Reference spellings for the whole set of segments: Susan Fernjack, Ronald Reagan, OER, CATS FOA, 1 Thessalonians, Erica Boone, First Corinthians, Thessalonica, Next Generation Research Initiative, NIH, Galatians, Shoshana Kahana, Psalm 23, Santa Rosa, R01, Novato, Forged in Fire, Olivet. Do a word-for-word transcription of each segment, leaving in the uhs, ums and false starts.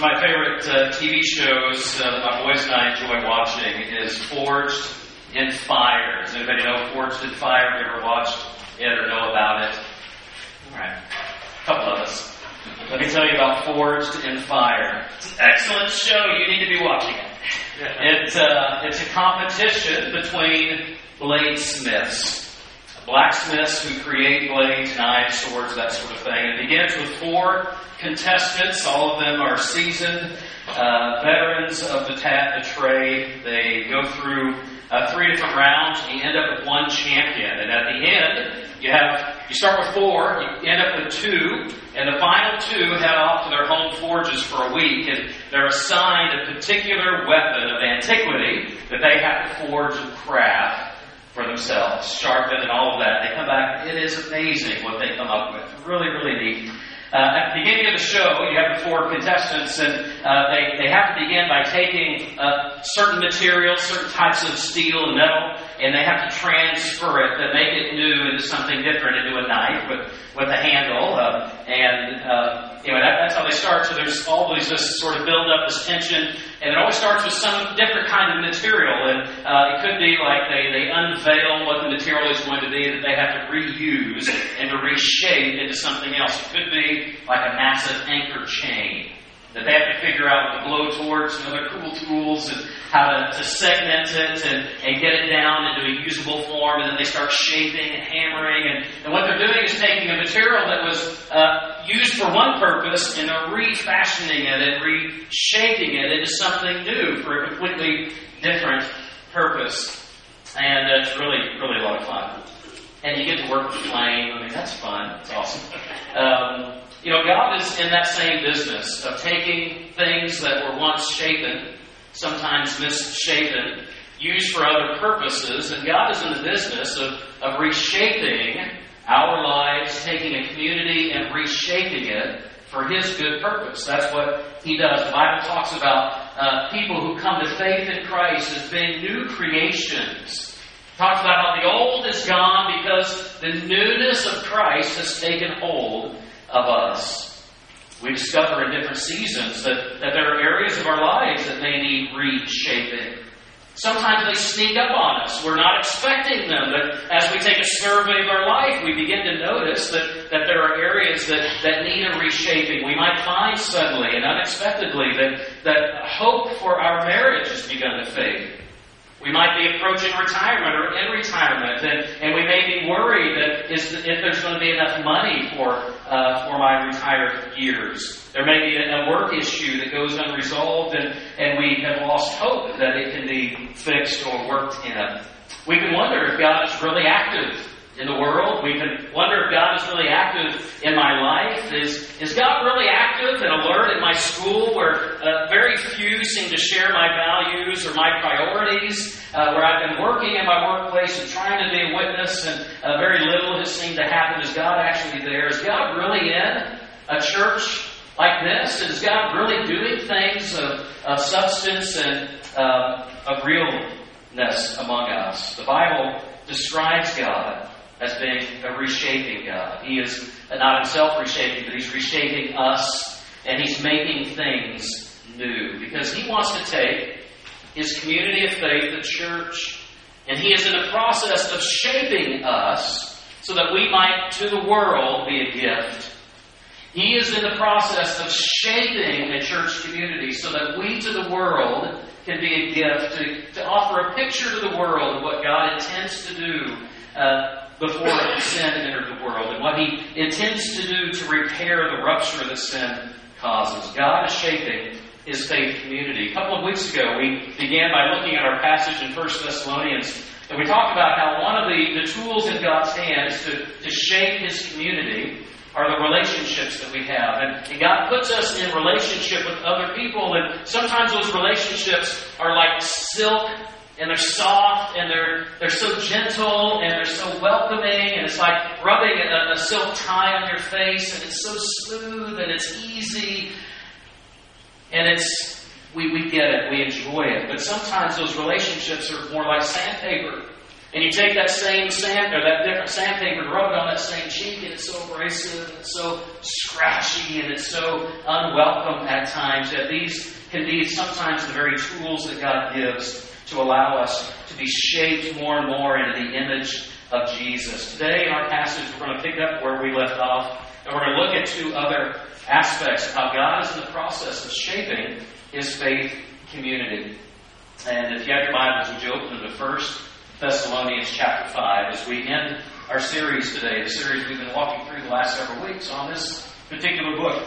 One of my favorite uh, T V shows uh, that my boys and I enjoy watching is Forged in Fire. Does anybody know Forged in Fire? Have you ever watched it or know about it? All right. A couple of us. Let me tell you about Forged in Fire. It's an excellent show. You need to be watching it. It uh, it's a competition between bladesmiths. Blacksmiths who create blades, knives, swords, that sort of thing. It begins with four contestants. All of them are seasoned uh, veterans of the, ta- the trade. They go through uh, three different rounds, and you end up with one champion. And at the end, you have you start with four, you end up with two, and the final two head off to their home forges for a week, and they're assigned a particular weapon of antiquity that they have to forge and craft for themselves, sharpen and all of that. They come back. It is amazing what they come up with. Really, really neat. Uh, at the beginning of the show, you have the four contestants, and uh, they, they have to begin by taking uh, certain materials, certain types of steel and metal, and they have to transfer it, to make it new into something different, into a knife with, with a handle. Uh, and uh, anyway, that, that's how they start. So there's always this sort of build up, this tension. And it always starts with some different kind of material. And uh, it could be like they, they unveil what the material is going to be that they have to reuse and to reshape into something else. It could be like a massive anchor chain that they have to figure out with the blowtorch and other cool tools and how to, to segment it and, and get it down into a usable form. And then they start shaping and hammering. And, and what they're doing is taking a material that was uh, used for one purpose and they're refashioning it and reshaping it into something new for a completely different purpose. And it's really, really a lot of fun. And you get to work with flame. I mean, that's fun. It's awesome. Um, you know, God is in that same business of taking things that were once shapen, sometimes misshapen, used for other purposes. And God is in the business of, of reshaping our lives, taking a community and reshaping it for His good purpose. That's what He does. The Bible talks about uh, people who come to faith in Christ as being new creations. Talks about how the old is gone because the newness of Christ has taken hold of us. We discover in different seasons that, that there are areas of our lives that may need reshaping. Sometimes they sneak up on us. We're not expecting them. But as we take a survey of our life, we begin to notice that, that there are areas that, that need a reshaping. We might find suddenly and unexpectedly that, that hope for our marriage has begun to fade. We might be approaching retirement or in retirement, and, and we may be worried that is, if there's going to be enough money for uh, for my retired years. There may be a work issue that goes unresolved, and, and we have lost hope that it can be fixed or worked in. We can wonder if God is really active in the world. We can wonder if God is really active in my life. Is, is God really active and alert in my school where uh, very few seem to share my values or my priorities, uh, where I've been working in my workplace and trying to be a witness and uh, very little has seemed to happen? Is God actually there? Is God really in a church like this? Is God really doing things of, of substance and uh, of realness among us? The Bible describes God as being a reshaping God. He is not Himself reshaping, but He's reshaping us, and He's making things new. Because He wants to take His community of faith, the church, and He is in the process of shaping us so that we might, to the world, be a gift. He is in the process of shaping a church community so that we, to the world, can be a gift, to, to offer a picture to the world of what God intends to do uh, before sin entered the world, and what He intends to do to repair the rupture that sin causes. God is shaping His faith community. A couple of weeks ago, we began by looking at our passage in First Thessalonians, and we talked about how one of the, the tools in God's hands to, to shape His community are the relationships that we have. And, and God puts us in relationship with other people, and sometimes those relationships are like silk. And they're soft, and they're they're so gentle, and they're so welcoming, and it's like rubbing a, a silk tie on your face, and it's so smooth, and it's easy, and it's we, we get it, we enjoy it. But sometimes those relationships are more like sandpaper. And you take that same sand, or that different sandpaper, and rub it on that same cheek, and it's so abrasive, and it's so scratchy, and it's so unwelcome at times, that these can be sometimes the very tools that God gives to allow us to be shaped more and more into the image of Jesus. Today, in our passage, we're going to pick up where we left off, and we're going to look at two other aspects of how God is in the process of shaping His faith community. And if you have your Bibles, would you open to First Thessalonians chapter five as we end our series today, the series we've been walking through the last several weeks on this particular book,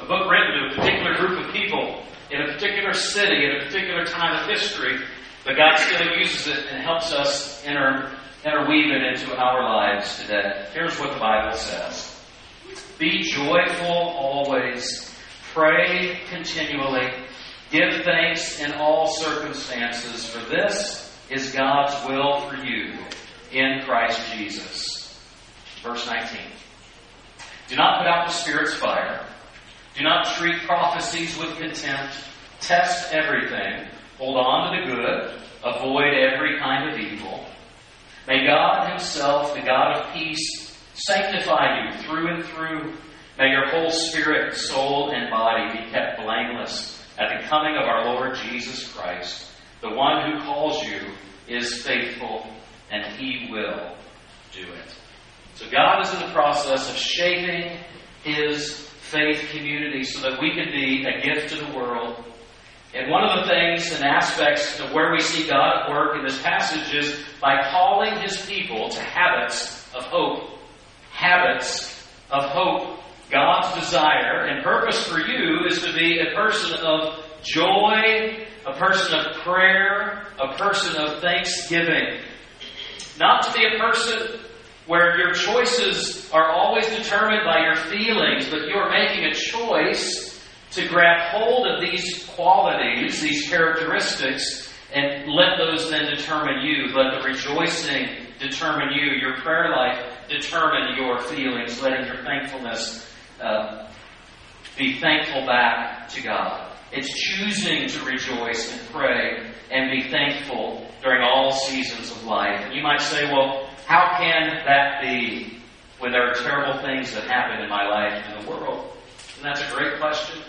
a book written to a particular group of people in a particular city at a particular time of history, but God still uses it and helps us inter- interweave it into our lives today. Here's what the Bible says. Be joyful always, pray continually, give thanks in all circumstances, for this is God's will for you in Christ Jesus. Verse nineteen. Do not put out the Spirit's fire. Do not treat prophecies with contempt. Test everything. Hold on to the good. Avoid every kind of evil. May God Himself, the God of peace, sanctify you through and through. May your whole spirit, soul, and body be kept blameless at the coming of our Lord Jesus Christ. The one who calls you is faithful, and He will do it. So God is in the process of shaping His faith community so that we can be a gift to the world. And one of the things and aspects of where we see God at work in this passage is by calling His people to habits of hope. Habits of hope. God's desire and purpose for you is to be a person of joy, a person of prayer, a person of thanksgiving. Not to be a person where your choices are always determined by your feelings, but you are making a choice to grab hold of these qualities, these characteristics, and let those then determine you. Let the rejoicing determine you, your prayer life determine your feelings, letting your thankfulness uh, be thankful back to God. It's choosing to rejoice and pray and be thankful during all seasons of life. And you might say, well, how can that be when there are terrible things that happen in my life and in the world? And that's a great question.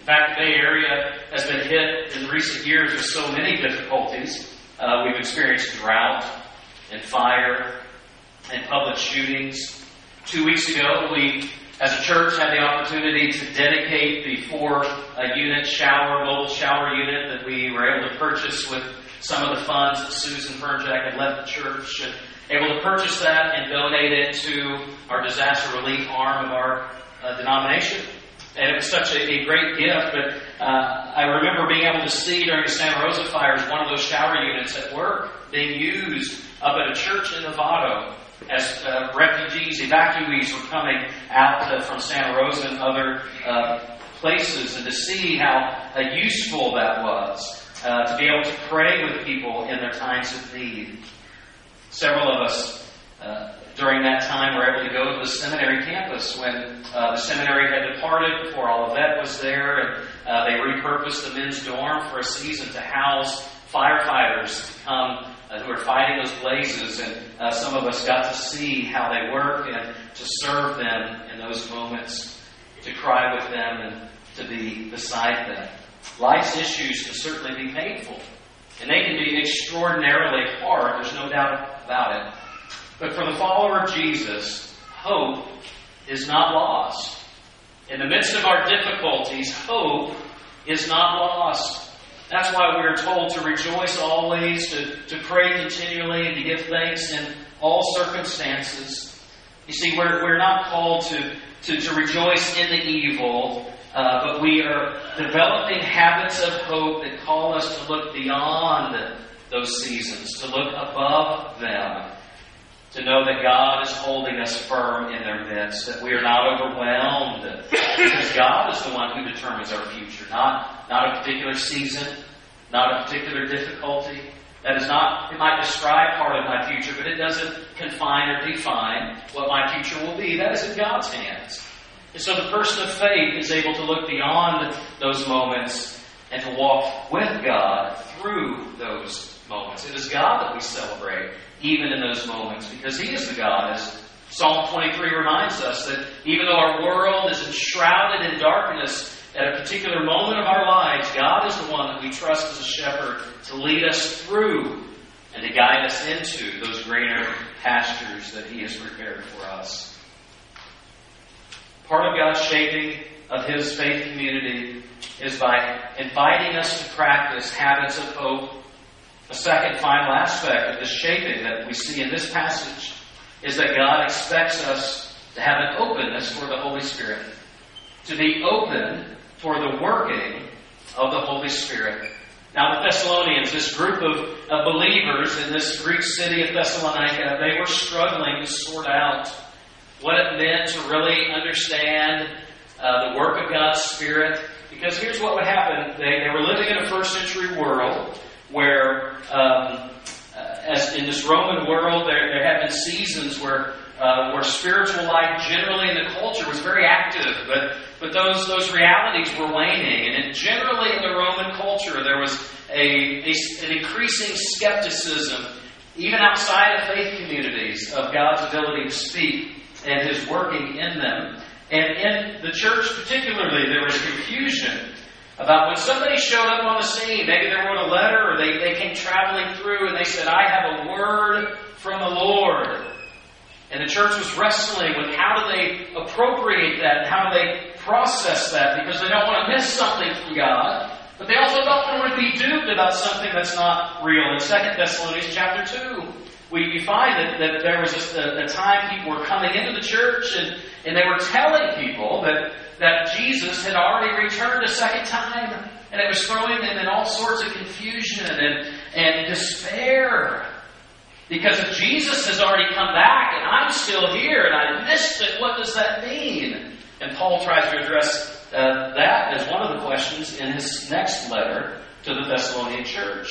In fact, the Bay Area has been hit in recent years with so many difficulties. Uh, we've experienced drought and fire and public shootings. Two weeks ago, we as a church had the opportunity to dedicate the four-unit shower, mobile shower unit that we were able to purchase with some of the funds that Susan Fernjack had left the church, and able to purchase that and donate it to our disaster relief arm of our uh, denomination. And it was such a, a great gift, but uh, I remember being able to see during the Santa Rosa fires one of those shower units at work being used up at a church in Novato, as uh, refugees, evacuees were coming out uh, from Santa Rosa and other uh, places, and to see how uh, useful that was, uh, to be able to pray with people in their times of need. Several of us uh, during that time were able to go to the seminary campus when uh, the seminary had departed before Olivet was there, and uh, they repurposed the men's dorm for a season to house firefighters to come Uh, who are fighting those blazes, and uh, some of us got to see how they work and to serve them in those moments, to cry with them and to be beside them. Life's issues can certainly be painful, and they can be extraordinarily hard, there's no doubt about it. But for the follower of Jesus, hope is not lost. In the midst of our difficulties, hope is not lost. That's why we are told to rejoice always, to, to pray continually, and to give thanks in all circumstances. You see, we're, we're not called to, to, to rejoice in the evil, uh, but we are developing habits of hope that call us to look beyond those seasons, to look above them, to know that God is holding us firm in their midst, that we are not overwhelmed, because God is the one who determines our future, not, not a particular season, not a particular difficulty. That is not, it might describe part of my future, but it doesn't confine or define what my future will be. That is in God's hands. And so the person of faith is able to look beyond those moments and to walk with God through those moments. It is God that we celebrate, even in those moments, because He is the God, as Psalm twenty-three reminds us, that even though our world is enshrouded in darkness, at a particular moment of our lives, God is the one that we trust as a shepherd to lead us through and to guide us into those greater pastures that He has prepared for us. Part of God's shaping of His faith community is by inviting us to practice habits of hope. A second final aspect of this shaping that we see in this passage is that God expects us to have an openness for the Holy Spirit, to be open for the working of the Holy Spirit. Now, the Thessalonians, this group of, of believers in this Greek city of Thessalonica, they were struggling to sort out what it meant to really understand uh, the work of God's Spirit. Because here's what would happen. They, they were living in a first century world where, um, as in this Roman world, there, there had been seasons where Uh, where spiritual life generally in the culture was very active, but, but those those realities were waning. And in, generally in the Roman culture, there was a, a an increasing skepticism, even outside of faith communities, of God's ability to speak and His working in them. And in the church particularly, there was confusion about when somebody showed up on the scene. Maybe they wrote a letter, or they, they came traveling through, and they said, "I have a word from the Lord." And the church was wrestling with how do they appropriate that, and how do they process that, because they don't want to miss something from God, but they also don't want to be duped about something that's not real. In Second Thessalonians chapter two, we, we find that, that there was just a, a time people were coming into the church, and, and they were telling people that, that Jesus had already returned a second time, and it was throwing them in all sorts of confusion and, and despair. Because if Jesus has already come back and I'm still here and I missed it, what does that mean? And Paul tries to address uh, that as one of the questions in his next letter to the Thessalonian church.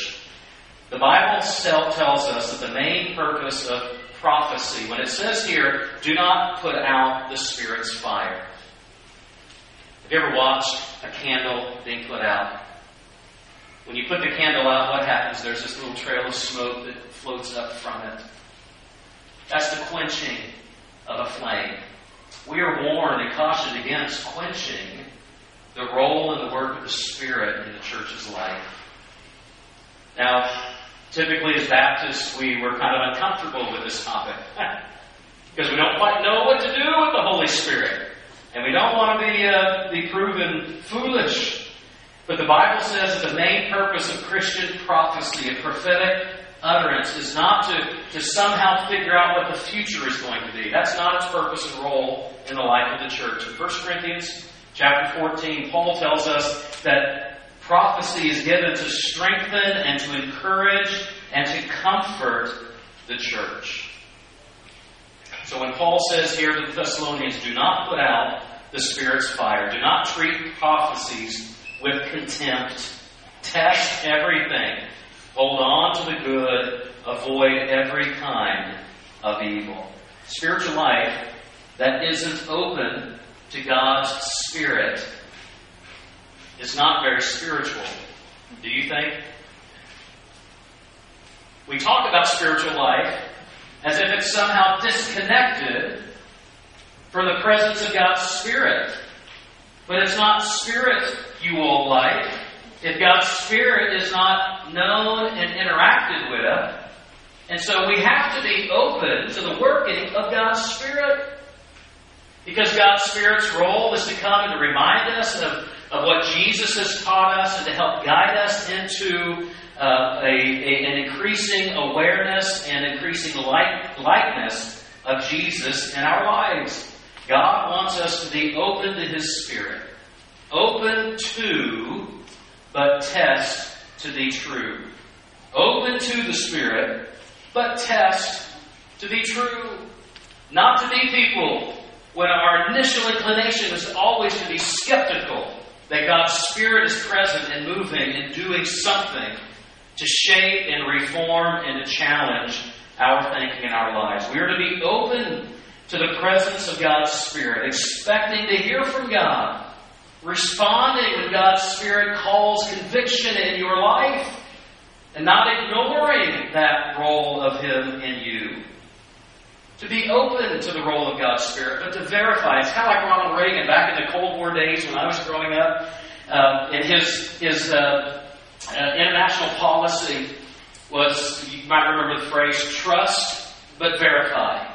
The Bible itself tells us that the main purpose of prophecy, when it says here, do not put out the Spirit's fire. Have you ever watched a candle being put out? When you put the candle out, what happens? There's this little trail of smoke that floats up from it. That's the quenching of a flame. We are warned and cautioned against quenching the role and the work of the Spirit in the church's life. Now, typically as Baptists, we were kind of uncomfortable with this topic because we don't quite know what to do with the Holy Spirit, and we don't want to be uh, be proven foolish. But the Bible says that the main purpose of Christian prophecy, of prophetic utterance, is not to, to somehow figure out what the future is going to be. That's not its purpose and role in the life of the church. In First Corinthians chapter fourteen, Paul tells us that prophecy is given to strengthen and to encourage and to comfort the church. So when Paul says here to the Thessalonians, do not put out the Spirit's fire, do not treat prophecies with contempt. Test everything. Hold on to the good. Avoid every kind of evil. Spiritual life that isn't open to God's Spirit is not very spiritual. Do you think? We talk about spiritual life as if it's somehow disconnected from the presence of God's Spirit. But it's not spiritual life if God's Spirit is not known and interacted with. And so we have to be open to the working of God's Spirit. Because God's Spirit's role is to come and to remind us of, of what Jesus has taught us and to help guide us into uh, a, a, an increasing awareness and increasing like, likeness of Jesus in our lives. God wants us to be open to His Spirit. Open to, but test to be true. Open to the Spirit, but test to be true. Not to be people when our initial inclination is always to be skeptical that God's Spirit is present and moving and doing something to shape and reform and to challenge our thinking in our lives. We are to be open to the presence of God's Spirit, expecting to hear from God, responding when God's Spirit calls conviction in your life, and not ignoring that role of Him in you. To be open to the role of God's Spirit, but to verify. It's kind of like Ronald Reagan back in the Cold War days when I was growing up. Um, and his his uh, uh, international policy was, you might remember the phrase, trust but verify.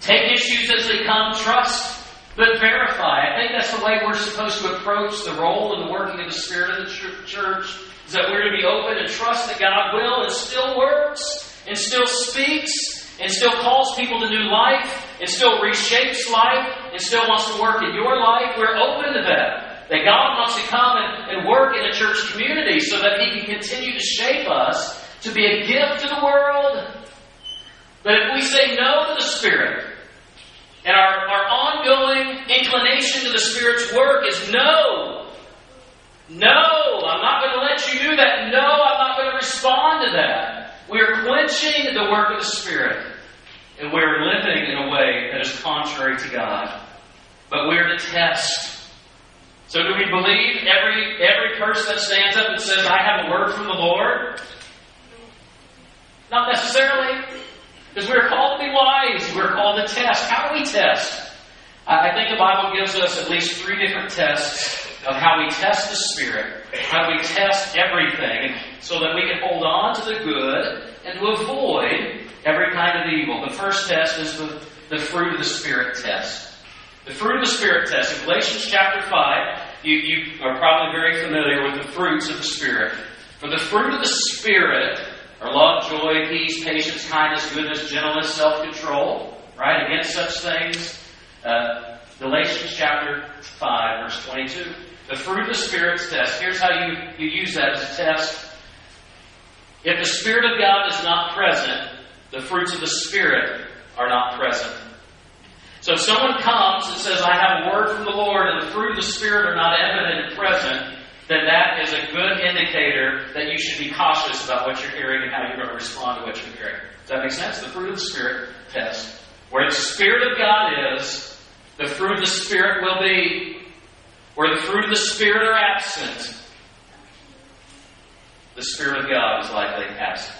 Take issues as they come, trust but verify. I think that's the way we're supposed to approach the role and the working of the Spirit of the church, is that we're to be open and trust that God will and still works and still speaks and still calls people to new life and still reshapes life and still wants to work in your life. We're open to that. That God wants to come and, and work in a church community so that He can continue to shape us to be a gift to the world. But if we say no to the Spirit, and our, our ongoing inclination to the Spirit's work is no, no, I'm not going to let you do that. No, I'm not going to respond to that. We are quenching the work of the Spirit, and we are living in a way that is contrary to God. But we are to test. So do we believe every every person that stands up and says, I have a word from the Lord? Not necessarily. Because we are called to be wise. We are called to test. How do we test? I think the Bible gives us at least three different tests of how we test the Spirit, how we test everything, so that we can hold on to the good and to avoid every kind of evil. The first test is the, the fruit of the Spirit test. The fruit of the Spirit test. In Galatians chapter five, you, you are probably very familiar with the fruits of the Spirit. For the fruit of the Spirit are love, joy, peace, patience, kindness, goodness, gentleness, self-control. Right? Against such things, uh, Galatians chapter five, verse twenty-two. The fruit of the Spirit's test. Here's how you, you use that as a test. If the Spirit of God is not present, the fruits of the Spirit are not present. So if someone comes and says, I have a word from the Lord, and the fruit of the Spirit are not evident and present, then that is a good indicator that you should be cautious about what you're hearing and how you're going to respond to what you're hearing. Does that make sense? The fruit of the Spirit test. Where the Spirit of God is, the fruit of the Spirit will be. Where the fruit of the Spirit are absent, the Spirit of God is likely absent.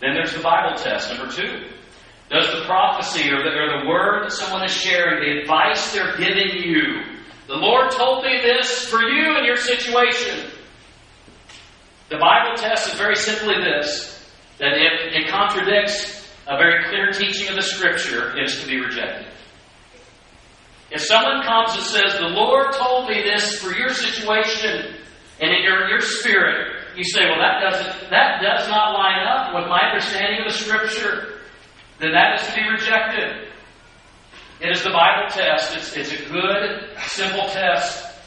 Then there's the Bible test, number two. Does the prophecy or the, or the word that someone is sharing, the advice they're giving you, the Lord told me this for you and your situation. The Bible test is very simply this, that if it contradicts a very clear teaching of the Scripture, it is to be rejected. If someone comes and says, the Lord told me this for your situation and in your, your spirit, you say, well, that doesn't that does not line up with my understanding of the Scripture, then that is to be rejected. It is the Bible test. It's, it's a good, simple test.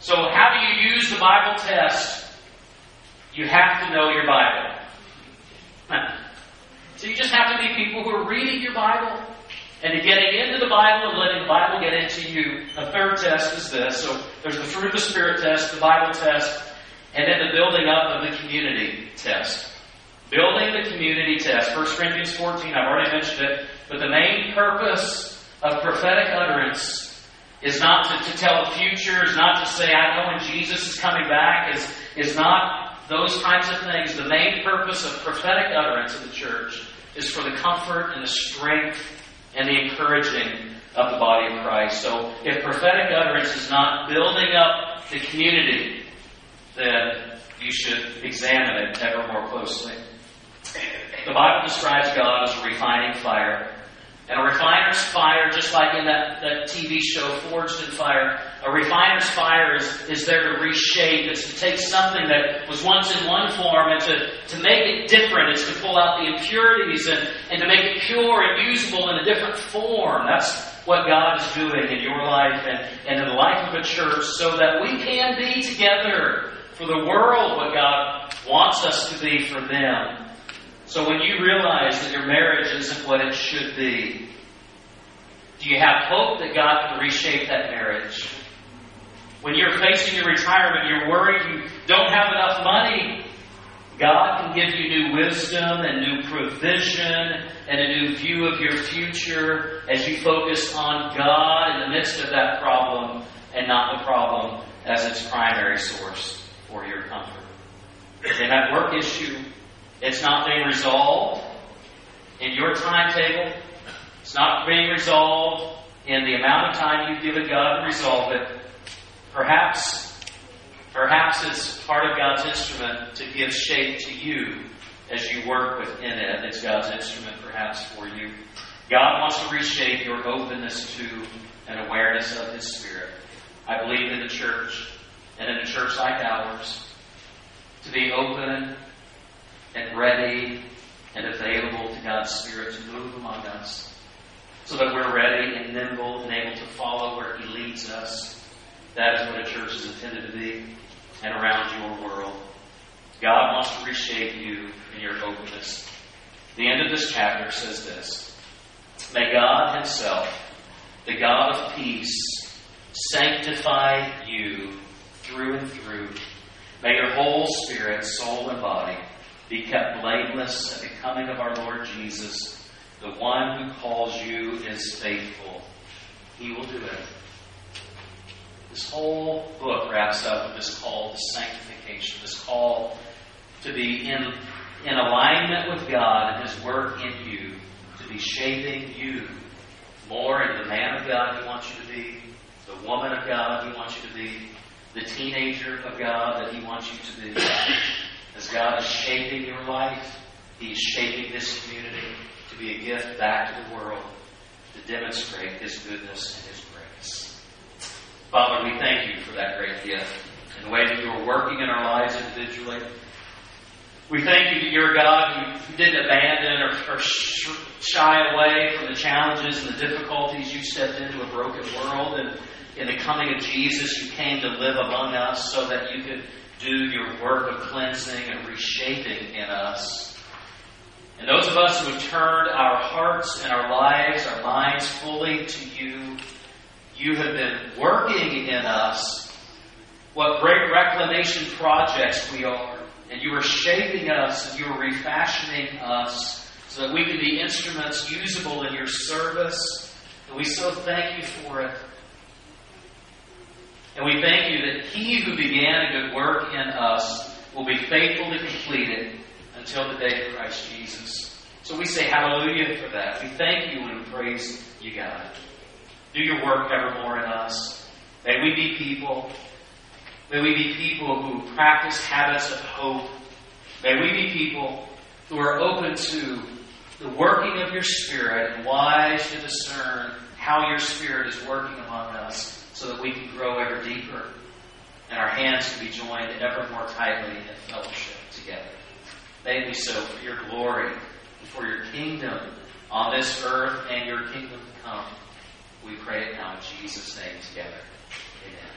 So how do you use the Bible test? You have to know your Bible. So you just have to be people who are reading your Bible and to getting into the Bible and letting the Bible get into you. A third test is this. So there's the fruit of the Spirit test, the Bible test, and then the building up of the community test. Building the community test. First Corinthians fourteen, I've already mentioned it. But the main purpose of prophetic utterance is not to, to tell the future, is not to say, I know when Jesus is coming back, is, is not those kinds of things. The main purpose of prophetic utterance of the church is for the comfort and the strength and the encouraging of the body of Christ. So if prophetic utterance is not building up the community, then you should examine it ever more closely. The Bible describes God as a refining fire. And a refiner's fire, just like in that, that T V show, Forged in Fire, a refiner's fire is, is there to reshape. It's to take something that was once in one form and to, to make it different. It's to pull out the impurities and, and to make it pure and usable in a different form. That's what God is doing in your life and, and in the life of a church so that we can be together for the world what God wants us to be for them. So when you realize that your marriage isn't what it should be, do you have hope that God can reshape that marriage? When you're facing your retirement, you're worried you don't have enough money, God can give you new wisdom and new provision and a new view of your future as you focus on God in the midst of that problem and not the problem as its primary source for your comfort. They have a work issue that's not being resolved in your timetable. It's not being resolved in the amount of time you've given God to resolve it. Perhaps, perhaps it's part of God's instrument to give shape to you as you work within it. It's God's instrument perhaps for you. God wants to reshape your openness to an awareness of His Spirit. I believe in the church, and in a church like ours, to be open and ready and available to God's Spirit to move among us, so that we're ready and nimble and able to follow where He leads us. That is what a church is intended to be, and around your world. God wants to reshape you in your openness. The end of this chapter says this: May God Himself, the God of peace, sanctify you through and through. May your whole spirit, soul, and body be kept blameless at the coming of our Lord Jesus. The one who calls you is faithful. He will do it. This whole book wraps up with this call to sanctification, this call to be in, in alignment with God and His work in you, to be shaping you more into the man of God He wants you to be, the woman of God He wants you to be, the teenager of God that He wants you to be. As God is shaping your life, He is shaping this community to be a gift back to the world, to demonstrate His goodness and His grace. Father, we thank You for that great gift and the way that You are working in our lives individually. We thank You that You're God who didn't abandon or, or shy away from the challenges and the difficulties. You stepped into a broken world, and in the coming of Jesus, You came to live among us so that You could do Your work of cleansing and reshaping in us. And those of us who have turned our hearts and our lives, our minds fully to You, You have been working in us what great reclamation projects we are. And You are shaping us, and You are refashioning us so that we can be instruments usable in Your service. And we so thank You for it. And we thank You that He who began a good work in us will be faithful to complete it until the day of Christ Jesus. So we say hallelujah for that. We thank You and praise You, God. Do Your work evermore in us. May we be people. May we be people who practice habits of hope. May we be people who are open to the working of Your Spirit and wise to discern how Your Spirit is working among us, so that we can grow ever deeper and our hands can be joined ever more tightly in fellowship together. May it be so for Your glory and for Your kingdom on this earth, and Your kingdom come. We pray it now in Jesus' name together. Amen.